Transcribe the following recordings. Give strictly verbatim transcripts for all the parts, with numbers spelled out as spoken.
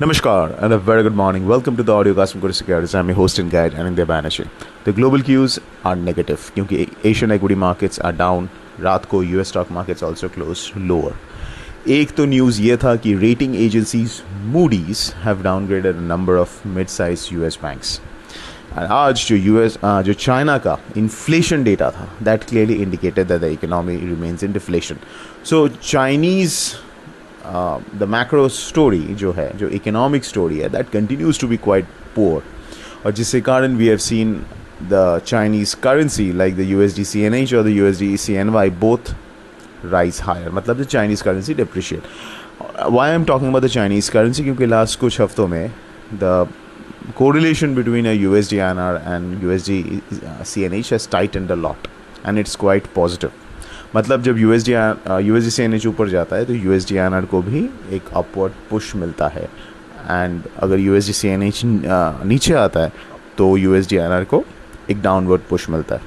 Namaskar and a very good morning. Welcome to the audiocast from Kotak Securities. I'm your host and guide, Anindya Banerjee. The global cues are negative because Asian equity markets are down. रात को U S stock markets also closed lower. एक तो news ये था कि rating agencies Moody's have downgraded a number of mid-sized U S banks. And आज जो U S uh, जो China का inflation data था, that clearly indicated that the economy remains in deflation. So Chinese Uh, the macro story जो है जो economic story है that continues to be quite poor और जिसके कारण we have seen the Chinese currency like the U S D C N H or the U S D C N Y both rise higher, मतलब the Chinese currency depreciate. Why I am talking about the Chinese currency? क्योंकि last कुछ हफ्तों में the correlation between a U S D I N R and U S D C N H has tightened a lot and it's quite positive. मतलब जब U S D U S D C N H ऊपर जाता है तो U S D I N R को भी एक upward push मिलता है एंड अगर U S D C N H नीचे आता है तो U S D I N R को एक डाउनवर्ड पुश मिलता है.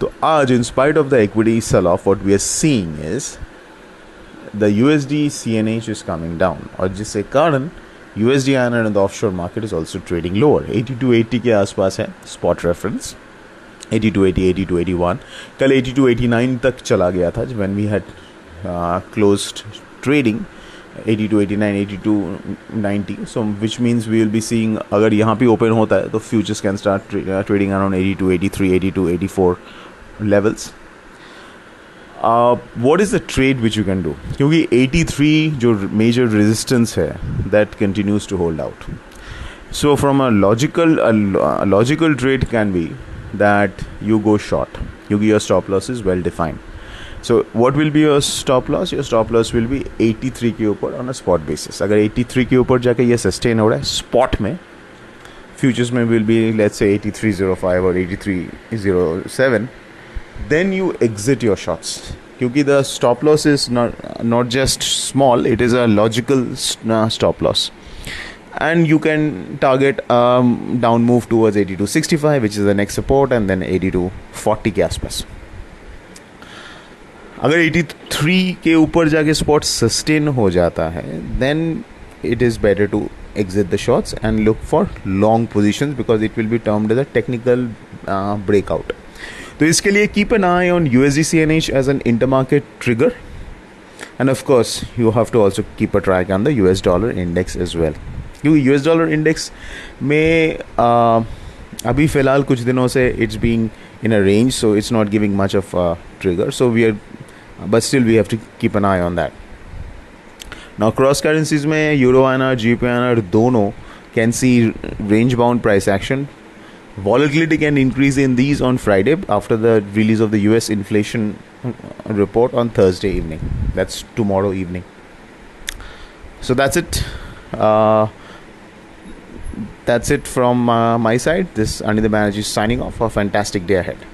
तो आज in spite of the equity sell off what we are seeing is the U S D C N H is coming down और जिसके कारण U S D I N R in the offshore market is also trading lower. Eighty two eighty के आसपास है spot reference, eighty two eighty, eighty two eighty one. कल eighty two eighty nine तक चला गया था जब we had closed trading eighty two eighty nine, eighty two ninety. So which means we will be seeing, अगर यहाँ पे open होता है तो futures can start trading around eighty two, eighty three, eighty two, eighty four levels. What is the trade which you can do? क्योंकि eighty three जो major resistance है that continues to hold out. So from a logical logical trade can be that you go short because your stop loss is well defined. So what will be your stop loss? Your stop loss will be eighty three के ऊपर on a spot basis. अगर eighty three के ऊपर जाके ये sustain हो रहा है spot में, futures में will be let's say eighty three point zero five or eighty three point zero seven, then you exit your shorts because the stop loss is not not just small, it is a logical stop loss. And you can target um, down move towards eighty two sixty five, which is the next support, and then eighty two forty के आसपास. अगर eighty three के ऊपर जाके spot sustain हो जाता है then it is better to exit the shorts and look for long positions because it will be termed as a technical uh, breakout. तो इसके लिए keep an eye on U S D C N H as an intermarket trigger, and of course you have to also keep a track on the U S dollar index as well. क्योंकि U S dollar index में अभी फ़िलहाल कुछ दिनों से it's being in a range, so it's not giving much of trigger, so we are but still we have to keep an eye on that. Now cross currencies में euro INR, GBP INR दोनों can see range bound price action. Volatility can increase in these on Friday after the release of the U S inflation report on Thursday evening. That's tomorrow evening. So that's it. Uh, That's it from uh, my side. This is Anindya Banerjee signing off. A fantastic day ahead.